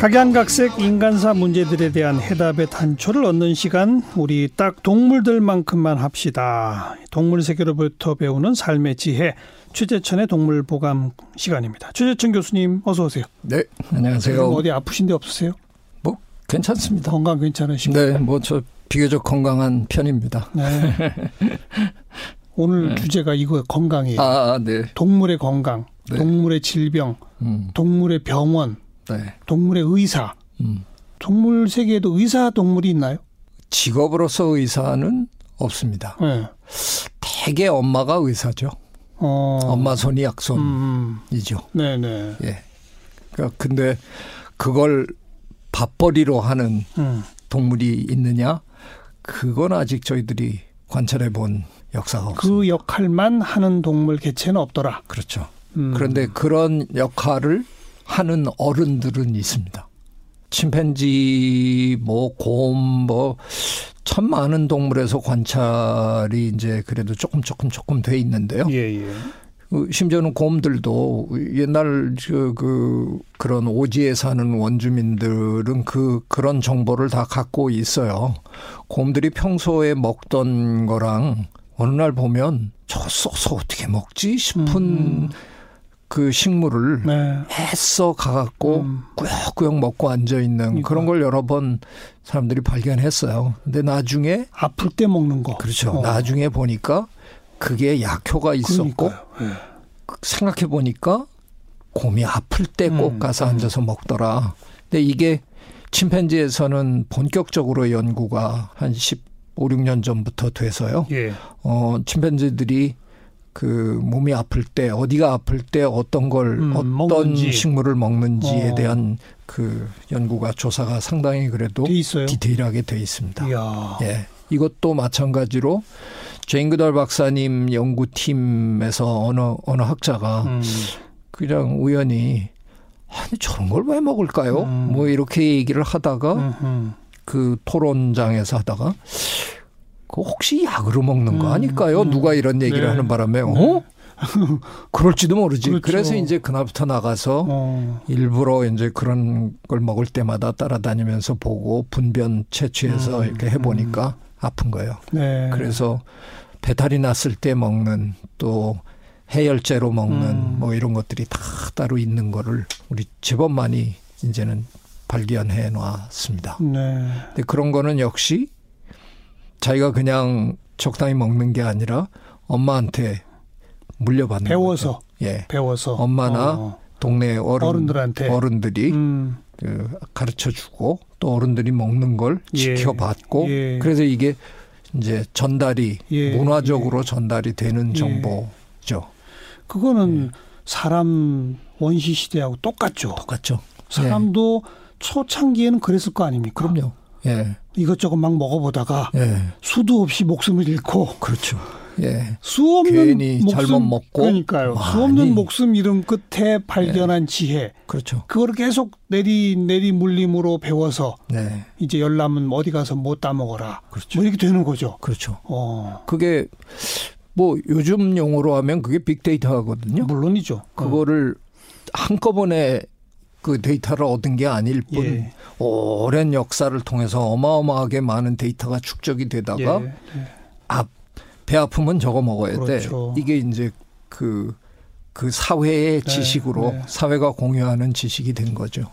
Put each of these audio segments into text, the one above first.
각양각색 인간사 문제들에 대한 해답의 단초를 얻는 시간, 우리 딱 동물들만큼만 합시다. 동물 세계로부터 배우는 삶의 지혜, 최재천의 동물보감 시간입니다. 최재천 교수님 어서 오세요. 네, 안녕하세요. 어디 아프신 데 없으세요? 뭐 괜찮습니다. 건강 괜찮으십니까? 네, 뭐 저 비교적 건강한 편입니다. 네. 오늘 주제가 이거 건강이에요. 네. 동물의 건강, 네. 동물의 질병, 동물의 병원, 네. 동물의 의사. 동물 세계에도 의사 동물이 있나요? 직업으로서 의사는 없습니다. 네. 대개 엄마가 의사죠. 엄마 손이 약손이죠. 네네. 예. 그러니까 근데 그걸 밥벌이로 하는 동물이 있느냐? 그건 아직 저희들이 관찰해 본 역사가 없습니다. 그 역할만 하는 동물 개체는 없더라. 그렇죠. 그런데 그런 역할을 하는 어른들은 있습니다. 침팬지, 뭐 곰, 뭐 참 많은 동물에서 관찰이 이제 그래도 조금 돼 있는데요. 예, 예. 심지어는 곰들도 옛날 그런 오지에 사는 원주민들은 그런 정보를 다 갖고 있어요. 곰들이 평소에 먹던 거랑 어느 날 보면 저거 써서 어떻게 먹지 싶은 그 식물을 네. 애써 가갖고 꾸역꾸역 먹고 앉아있는 그러니까. 그런 걸 여러 번 사람들이 발견했어요. 근데 나중에 아플 때 먹는 거. 그렇죠. 나중에 보니까 그게 약효가 있었고 네. 생각해 보니까 곰이 아플 때 꼭 가서 앉아서 먹더라. 근데 이게 침팬지에서는 본격적으로 연구가 한 15~16년 전부터 돼서요. 예. 침팬지들이 그 몸이 아플 때 어디가 아플 때 어떤 걸 어떤 식물을 먹는지에 대한 그 연구가 조사가 상당히 그래도 돼 있어요? 디테일하게 돼 있습니다. 이야. 예, 이것도 마찬가지로 제인그덜 박사님 연구팀에서 어느 학자가 그냥 우연히 아니 저런 걸 왜 먹을까요? 뭐 이렇게 얘기를 하다가 그 토론장에서 하다가. 그 혹시 약으로 먹는 거 아닐까요? 누가 이런 얘기를 네. 하는 바람에 그럴지도 모르지. 그렇죠. 그래서 이제 그날부터 나가서 일부러 이제 그런 걸 먹을 때마다 따라다니면서 보고 분변 채취해서 이렇게 해보니까 아픈 거예요. 네. 그래서 배탈이 났을 때 먹는 또 해열제로 먹는 뭐 이런 것들이 다 따로 있는 거를 우리 제법 많이 이제는 발견해 놨습니다. 네. 근데 그런 거는 역시 자기가 그냥 적당히 먹는 게 아니라 엄마한테 물려받는 배워서 거죠. 예. 배워서 엄마나 동네 어른들이 가르쳐주고 또 어른들이 먹는 걸 예. 지켜봤고 예. 그래서 이게 이제 전달이 문화적으로 전달이 되는 정보죠. 그거는 사람 원시 시대하고 똑같죠. 사람도 초창기에는 그랬을 거 아닙니까? 그럼요. 예. 이것저것 막 먹어보다가 수도 없이 목숨을 잃고 그렇죠. 예. 수 없는 괜히 목숨 잘못 먹고 그러니까요. 많이. 수 없는 목숨 잃음 끝에 발견한 지혜. 그렇죠. 그걸 계속 내리 물림으로 배워서 이제 열람은 어디 가서 못 따 먹어라. 그렇죠. 뭐 이렇게 되는 거죠. 그렇죠. 그게 뭐 요즘 용어로 하면 그게 빅데이터거든요. 물론이죠. 그거를 한꺼번에 그 데이터를 얻은 게 아닐 뿐 오랜 역사를 통해서 어마어마하게 많은 데이터가 축적이 되다가 배 아프면 저거 먹어야 돼. 이게 이제 그 사회의 지식으로 사회가 공유하는 지식이 된 거죠.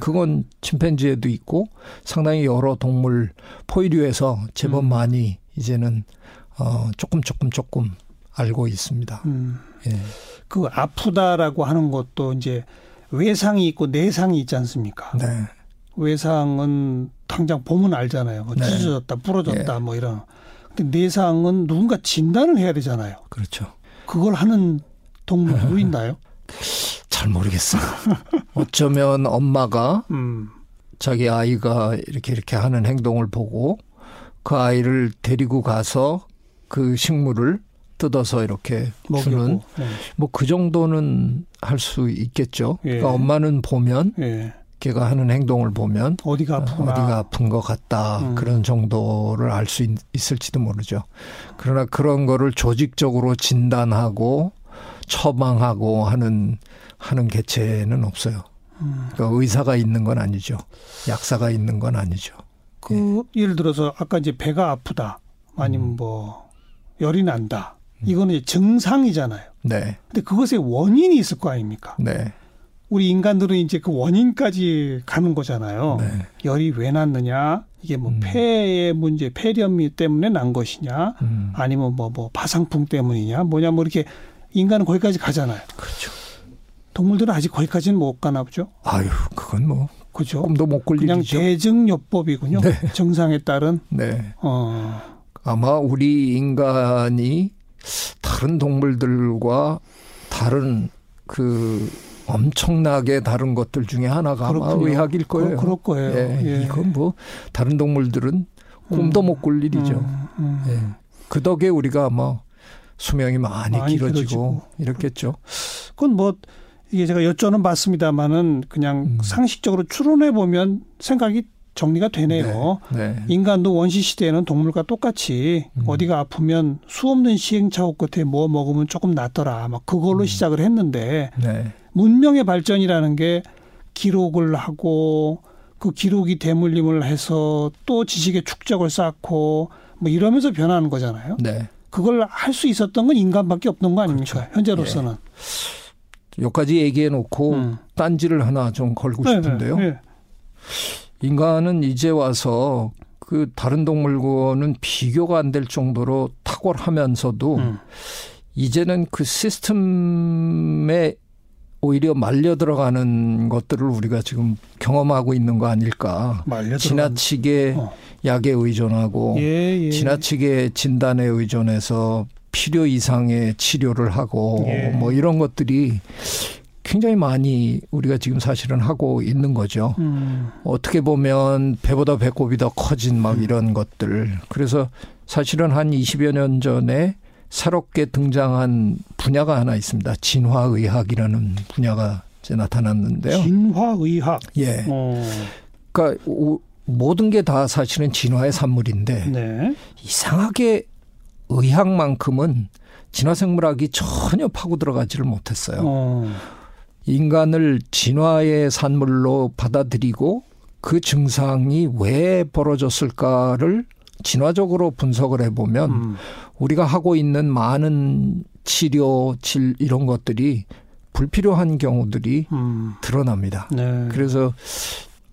그건 침팬지에도 있고 상당히 여러 동물 포유류에서 제법 많이 이제는 조금 알고 있습니다. 예. 그 아프다라고 하는 것도 이제 외상이 있고 내상이 있지 않습니까? 네. 외상은 당장 보면 알잖아요. 뭐 찢어졌다, 부러졌다, 뭐 이런. 근데 내상은 누군가 진단을 해야 되잖아요. 그렇죠. 그걸 하는 동물도 있나요? 잘 모르겠어요. 어쩌면 엄마가 자기 아이가 이렇게 하는 행동을 보고 그 아이를 데리고 가서 그 식물을 뜯어서 이렇게 먹이고, 주는 뭐 그 정도는 할 수 있겠죠. 그러니까 엄마는 보면 걔가 하는 행동을 보면 어디가 아픈 것 같다. 그런 정도를 알 수 있을지도 모르죠. 그러나 그런 거를 조직적으로 진단하고 처방하고 하는 개체는 없어요. 그러니까 의사가 있는 건 아니죠. 약사가 있는 건 아니죠. 그 예. 예를 들어서 아까 이제 배가 아프다, 아니면 뭐 열이 난다. 이거는 증상이잖아요. 네. 근데 그것에 원인이 있을 거 아닙니까? 네. 우리 인간들은 이제 그 원인까지 가는 거잖아요. 네. 열이 왜 났느냐? 이게 뭐 폐의 문제, 폐렴이 때문에 난 것이냐? 아니면 뭐 파상풍 때문이냐? 뭐냐? 뭐 이렇게 인간은 거기까지 가잖아요. 그렇죠. 동물들은 아직 거기까지는 못 가나 보죠. 아유, 그건 뭐. 그죠. 꿈도 못 꿀 일이죠. 그냥 대증요법이군요. 네. 증상에 따른. 네. 아마 우리 인간이 다른 동물들과 다른 그 엄청나게 다른 것들 중에 하나가 아마 의학일 거예요. 그럴 거예요. 예. 예. 이건 뭐 다른 동물들은 꿈도 못 꿀 일이죠. 예. 그 덕에 우리가 아마 수명이 많이 길어지고 이렇겠죠. 그건 뭐 이게 제가 여쭤는 봤습니다만은 그냥 상식적으로 추론해 보면 생각이 정리가 되네요. 네, 네. 인간도 원시 시대에는 동물과 똑같이 어디가 아프면 수 없는 시행착오 끝에 뭐 먹으면 조금 낫더라. 막 그걸로 시작을 했는데 네. 문명의 발전이라는 게 기록을 하고 그 기록이 대물림을 해서 또 지식의 축적을 쌓고 뭐 이러면서 변하는 거잖아요. 네. 그걸 할 수 있었던 건 인간밖에 없는 거 아닙니까? 그렇죠. 현재로서는. 예. 여기까지 얘기해 놓고 딴지를 하나 좀 걸고 싶은데요. 네, 네. 인간은 이제 와서 그 다른 동물과는 비교가 안 될 정도로 탁월하면서도 이제는 그 시스템에 오히려 말려 들어가는 것들을 우리가 지금 경험하고 있는 거 아닐까. 지나치게 약에 의존하고 예, 예. 지나치게 진단에 의존해서 필요 이상의 치료를 하고 예. 뭐 이런 것들이 굉장히 많이 우리가 지금 사실은 하고 있는 거죠. 어떻게 보면 배보다 배꼽이 더 커진 막 이런 것들. 그래서 사실은 한 20여 년 전에 새롭게 등장한 분야가 하나 있습니다. 진화의학이라는 분야가 이제 나타났는데요. 진화의학. 예. 그러니까 모든 게 다 사실은 진화의 산물인데 네. 이상하게 의학만큼은 진화생물학이 전혀 파고 들어가지를 못했어요. 인간을 진화의 산물로 받아들이고 그 증상이 왜 벌어졌을까를 진화적으로 분석을 해보면 우리가 하고 있는 많은 치료, 질 이런 것들이 불필요한 경우들이 드러납니다. 네. 그래서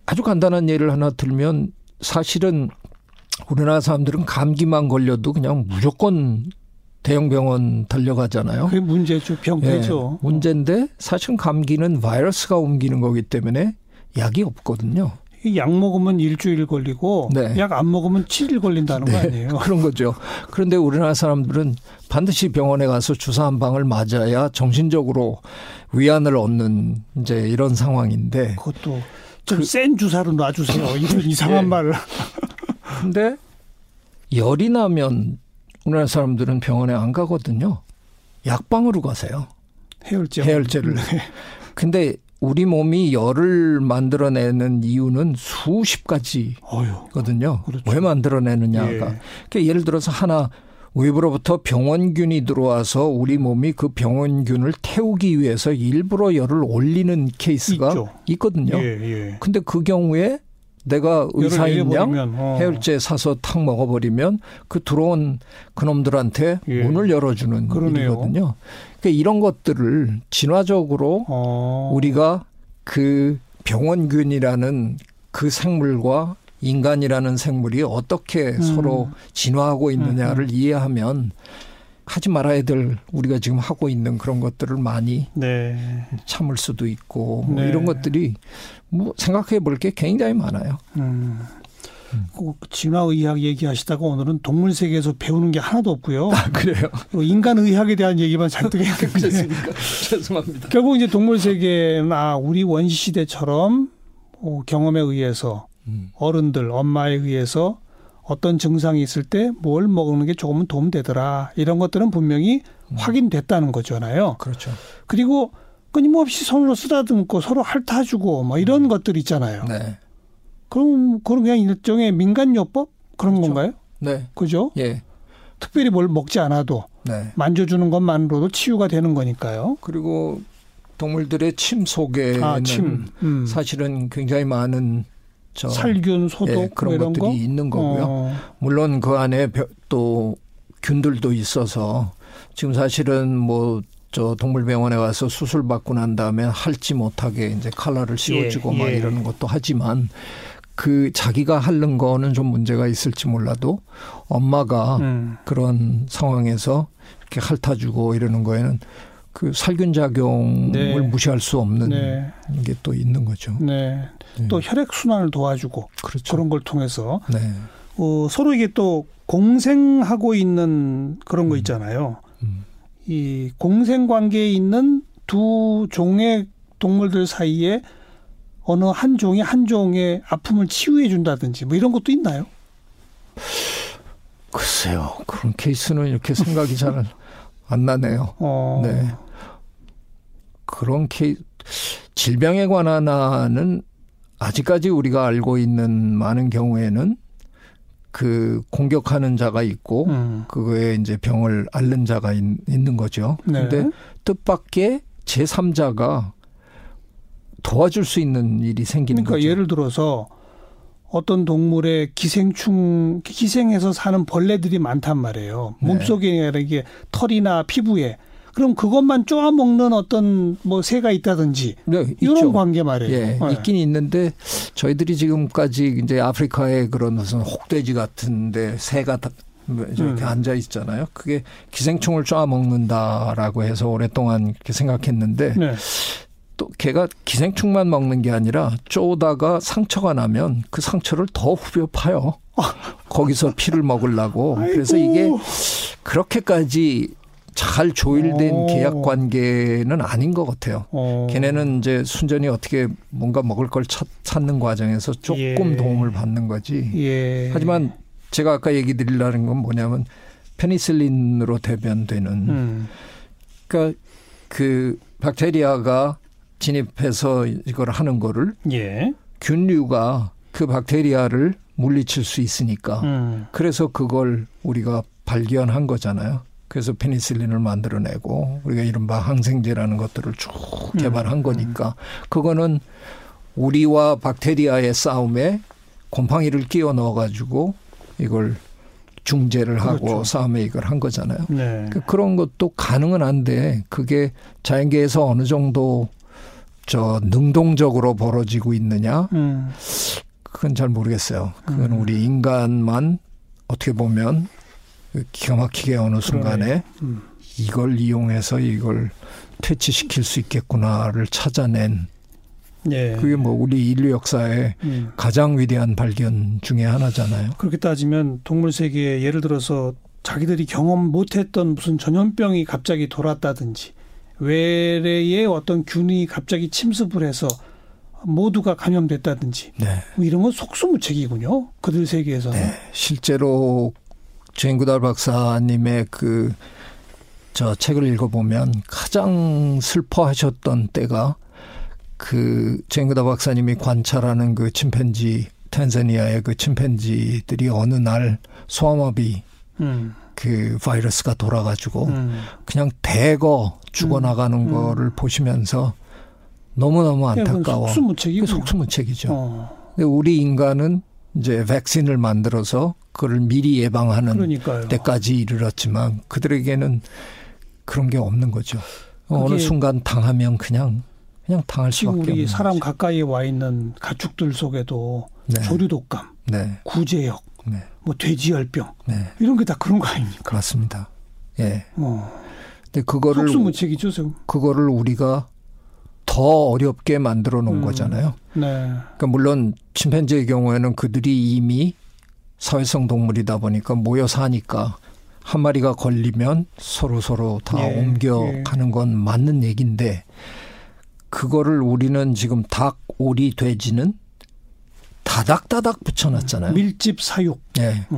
아주 간단한 예를 하나 들면 사실은 우리나라 사람들은 감기만 걸려도 그냥 무조건 대형 병원 달려가잖아요. 그게 문제죠. 병폐죠. 예, 문제인데 사실 감기는 바이러스가 옮기는 거기 때문에 약이 없거든요. 약 먹으면 일주일 걸리고 네. 약 안 먹으면 7일 걸린다는 네. 거 아니에요. 그런 거죠. 그런데 우리나라 사람들은 반드시 병원에 가서 주사 한 방을 맞아야 정신적으로 위안을 얻는 이제 이런 상황인데 그것도 좀 센 주사로 놔주세요. 이런 이상한 예. 말을. 근데 열이 나면 우리나라 사람들은 병원에 안 가거든요. 약방으로 가세요. 해열제를. 근데 우리 몸이 열을 만들어내는 이유는 수십 가지거든요. 그렇죠. 왜 만들어내느냐가. 예. 그러니까 예를 들어서 하나 외부로부터 병원균이 들어와서 우리 몸이 그 병원균을 태우기 위해서 일부러 열을 올리는 케이스가 있죠. 있거든요. 예, 예. 근데 그 경우에 내가 의사인 양 해열제 사서 탁 먹어버리면 그 들어온 그놈들한테 예. 문을 열어주는 그러네요. 일이거든요. 그러니까 이런 것들을 진화적으로 우리가 그 병원균이라는 그 생물과 인간이라는 생물이 어떻게 서로 진화하고 있느냐를 이해하면 하지 말아야 될 우리가 지금 하고 있는 그런 것들을 많이 네. 참을 수도 있고 뭐 네. 이런 것들이 뭐 생각해 볼 게 굉장히 많아요. 진화의학 얘기하시다가 오늘은 동물 세계에서 배우는 게 하나도 없고요. 아, 그래요? 인간 의학에 대한 얘기만 잔뜩 했는데. 죄송합니다. 결국 이제 동물 세계나 우리 원시 시대처럼 경험에 의해서 어른들, 엄마에 의해서 어떤 증상이 있을 때 뭘 먹는 게 조금은 도움되더라. 이런 것들은 분명히 확인됐다는 거잖아요. 그렇죠. 그리고 끊임없이 손으로 쓰다듬고 서로 핥아주고 뭐 이런 것들 있잖아요. 네. 그럼 그냥 일종의 민간요법 그런 그렇죠. 건가요? 네. 그죠? 예. 특별히 뭘 먹지 않아도 네. 만져주는 것만으로도 치유가 되는 거니까요. 그리고 동물들의 침 속에는 사실은 굉장히 많은 살균, 소독 그런 것들이 거? 있는 거고요. 물론 그 안에 또 균들도 있어서 지금 사실은 뭐 저 동물병원에 와서 수술 받고 난 다음에 할지 못하게 이제 칼라를 씌워주고 막 이러는 것도 하지만 그 자기가 하는 거는 좀 문제가 있을지 몰라도 엄마가 그런 상황에서 이렇게 핥아주고 이러는 거에는 그 살균 작용을 무시할 수 없는 게 또 있는 거죠. 또 혈액 순환을 도와주고 그런 걸 통해서 서로 이게 또 공생하고 있는 그런 거 있잖아요. 이 공생 관계에 있는 두 종의 동물들 사이에 어느 한 종이 한 종의 아픔을 치유해 준다든지 뭐 이런 것도 있나요? 글쎄요. 그런 케이스는 이렇게 생각이 잘 안 나네요. 네. 그런 케이스, 질병에 관한 한은 아직까지 우리가 알고 있는 많은 경우에는 그 공격하는 자가 있고 그거에 이제 병을 앓는 자가 있는 거죠. 그런데 뜻밖의 제3자가 도와줄 수 있는 일이 생기는 거죠. 예를 들어서 어떤 동물의 기생해서 사는 벌레들이 많단 말이에요. 몸속에 이게 털이나 피부에. 그럼 그것만 쪼아먹는 어떤 뭐 새가 있다든지 이런 있죠. 관계 말이에요. 있긴 있는데 저희들이 지금까지 이제 아프리카의 그런 무슨 혹돼지 같은데 새가 다 이렇게 앉아 있잖아요. 그게 기생충을 쪼아먹는다라고 해서 오랫동안 이렇게 생각했는데 또 걔가 기생충만 먹는 게 아니라 쪼다가 상처가 나면 그 상처를 더 후벼 파요. 거기서 피를 먹으려고. 그래서 이게 그렇게까지 잘 조율된 계약 관계는 아닌 것 같아요. 걔네는 이제 순전히 어떻게 뭔가 먹을 걸 찾는 과정에서 조금 도움을 받는 거지. 하지만 제가 아까 얘기 드리려는 건 뭐냐면 페니실린으로 대변되는 그러니까 그 박테리아가 진입해서 이걸 하는 거를 균류가 그 박테리아를 물리칠 수 있으니까 그래서 그걸 우리가 발견한 거잖아요. 그래서 페니실린을 만들어내고 우리가 이른바 항생제라는 것들을 쭉 개발한 거니까 그거는 우리와 박테리아의 싸움에 곰팡이를 끼워 넣어가지고 이걸 중재를 하고 싸움에 이걸 한 거잖아요. 그러니까 그런 것도 가능은 한데 그게 자연계에서 어느 정도 저 능동적으로 벌어지고 있느냐 그건 잘 모르겠어요. 그건 우리 인간만 어떻게 보면 기가 막히게 어느 순간에 이걸 이용해서 이걸 퇴치시킬 수 있겠구나를 찾아낸 그게 뭐 우리 인류 역사의 가장 위대한 발견 중에 하나잖아요. 그렇게 따지면 동물 세계에 예를 들어서 자기들이 경험 못했던 무슨 전염병이 갑자기 돌았다든지 외래의 어떤 균이 갑자기 침습을 해서 모두가 감염됐다든지 뭐 이런 건 속수무책이군요. 그들 세계에서는. 실제로 제인구달 박사님의 그 저 책을 읽어보면 가장 슬퍼하셨던 때가 그 제인구달 박사님이 관찰하는 그 침팬지 탄자니아의 그 침팬지들이 어느 날 소아마비 그 바이러스가 돌아가지고 그냥 대거 죽어나가는 거를 보시면서 너무너무 안타까워. 속수무책이죠. 근데 우리 인간은 이제 백신을 만들어서 그걸 미리 예방하는 때까지 이르렀지만 그들에게는 그런 게 없는 거죠. 어느 순간 당하면 그냥 당할 수밖에 없는 거죠. 지금 우리 사람 가까이에 와 있는 가축들 속에도 조류독감, 구제역, 뭐 돼지열병 이런 게 다 그런 거 아닙니까? 맞습니다. 근데 그거를 속수무책이죠, 지금. 그거를 우리가 더 어렵게 만들어 놓은 거잖아요. 그러니까 물론 침팬지의 경우에는 그들이 이미 사회성 동물이다 보니까 모여 사니까 한 마리가 걸리면 서로 다 옮겨가는 건 맞는 얘기인데 그거를 우리는 지금 닭, 오리, 돼지는 다닥다닥 붙여놨잖아요. 밀집 사육.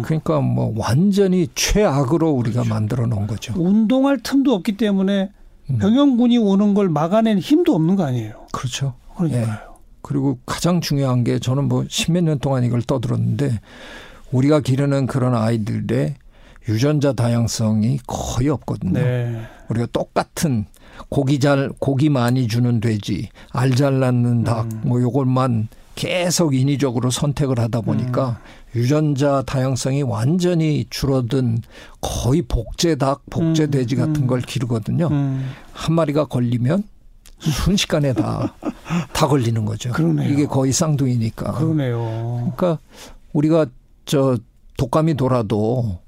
그러니까 뭐 완전히 최악으로 우리가 만들어 놓은 거죠. 운동할 틈도 없기 때문에 병영군이 오는 걸 막아낸 힘도 없는 거 아니에요. 그렇죠. 그러니까요. 그리고 가장 중요한 게 저는 뭐 십몇 년 동안 이걸 떠들었는데 우리가 기르는 그런 아이들의 유전자 다양성이 거의 없거든요. 우리가 똑같은 고기 많이 주는 돼지, 알 잘 낳는 닭, 뭐 요것만 계속 인위적으로 선택을 하다 보니까 유전자 다양성이 완전히 줄어든 거의 복제 닭, 복제 돼지 같은 걸 기르거든요. 한 마리가 걸리면 순식간에 다 걸리는 거죠. 그러네요. 이게 거의 쌍둥이니까. 그러네요. 그러니까 우리가 저 독감이 돌아도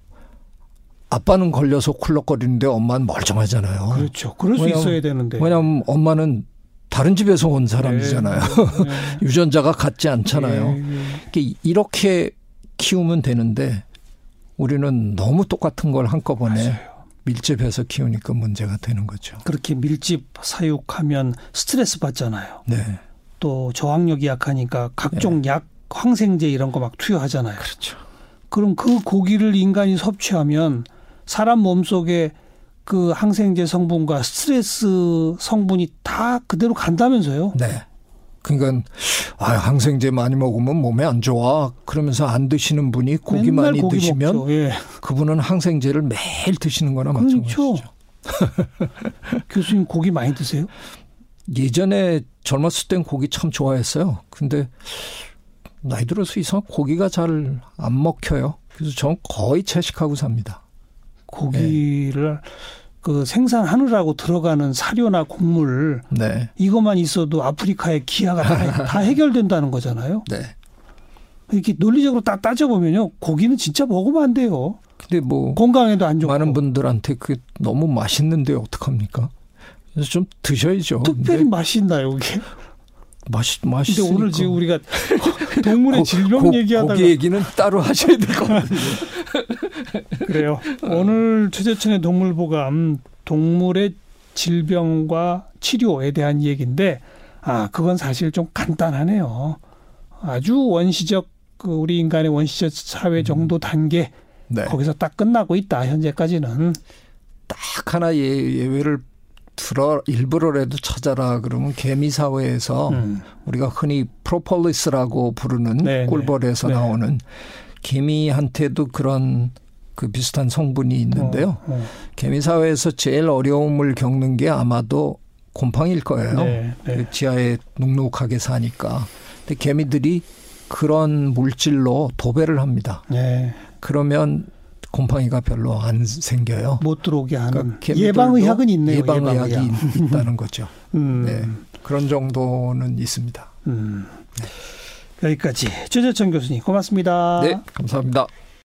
아빠는 걸려서 쿨럭거리는데 엄마는 멀쩡하잖아요. 그렇죠. 그럴 수 있어야 되는데. 왜냐하면 엄마는 다른 집에서 온 사람이잖아요. 네. 유전자가 같지 않잖아요. 네. 이렇게 키우면 되는데 우리는 너무 똑같은 걸 한꺼번에 맞아요. 밀집해서 키우니까 문제가 되는 거죠. 그렇게 밀집 사육하면 스트레스 받잖아요. 네. 또 저항력이 약하니까 각종 네. 약, 항생제 이런 거 막 투여하잖아요. 그렇죠. 그럼 그 고기를 인간이 섭취하면 사람 몸속에 그 항생제 성분과 스트레스 성분이 다 그대로 간다면서요? 네. 그러니까 항생제 많이 먹으면 몸에 안 좋아. 그러면서 안 드시는 분이 고기 많이 고기 드시면 예. 그분은 항생제를 매일 드시는 거나 마찬가지죠. 교수님 고기 많이 드세요? 예전에 젊었을 땐 고기 참 좋아했어요. 근데 나이 들어서 이상한 고기가 잘 안 먹혀요. 그래서 전 거의 채식하고 삽니다. 고기를 네. 그 생산하느라고 들어가는 사료나 곡물 네. 이것만 있어도 아프리카의 기아가 다 해결된다는 거잖아요. 네. 이렇게 논리적으로 딱 따져보면요. 고기는 진짜 먹으면 안 돼요. 근데 뭐 건강에도 안 좋고. 많은 분들한테 그게 너무 맛있는데 어떡합니까? 그래서 좀 드셔야죠. 특별히 맛있나요 이게? 맛있으니까. 근데 오늘 지금 우리가 동물의 질병 얘기하다가 고기 얘기는 따로 하셔야 될 것 같아요. 그래요. 오늘 최재천의 동물보감, 동물의 질병과 치료에 대한 얘기인데 그건 사실 좀 간단하네요. 아주 원시적 우리 인간의 원시적 사회 정도 단계 네. 거기서 딱 끝나고 있다. 현재까지는. 딱 하나 예외를 일부러라도 찾아라 그러면 개미 사회에서 우리가 흔히 프로폴리스라고 부르는 네네. 꿀벌에서 네네. 나오는 개미한테도 그런 그 비슷한 성분이 있는데요. 개미 사회에서 제일 어려움을 겪는 게 아마도 곰팡이일 거예요. 네, 네. 지하에 눅눅하게 사니까. 근데 개미들이 그런 물질로 도배를 합니다. 네. 그러면 곰팡이가 별로 안 생겨요. 못 들어오게 하는. 그러니까 예방의학은 있네요. 예방의학이 있다는 거죠. 네, 그런 정도는 있습니다. 네. 여기까지 최재천 교수님 고맙습니다. 네, 감사합니다.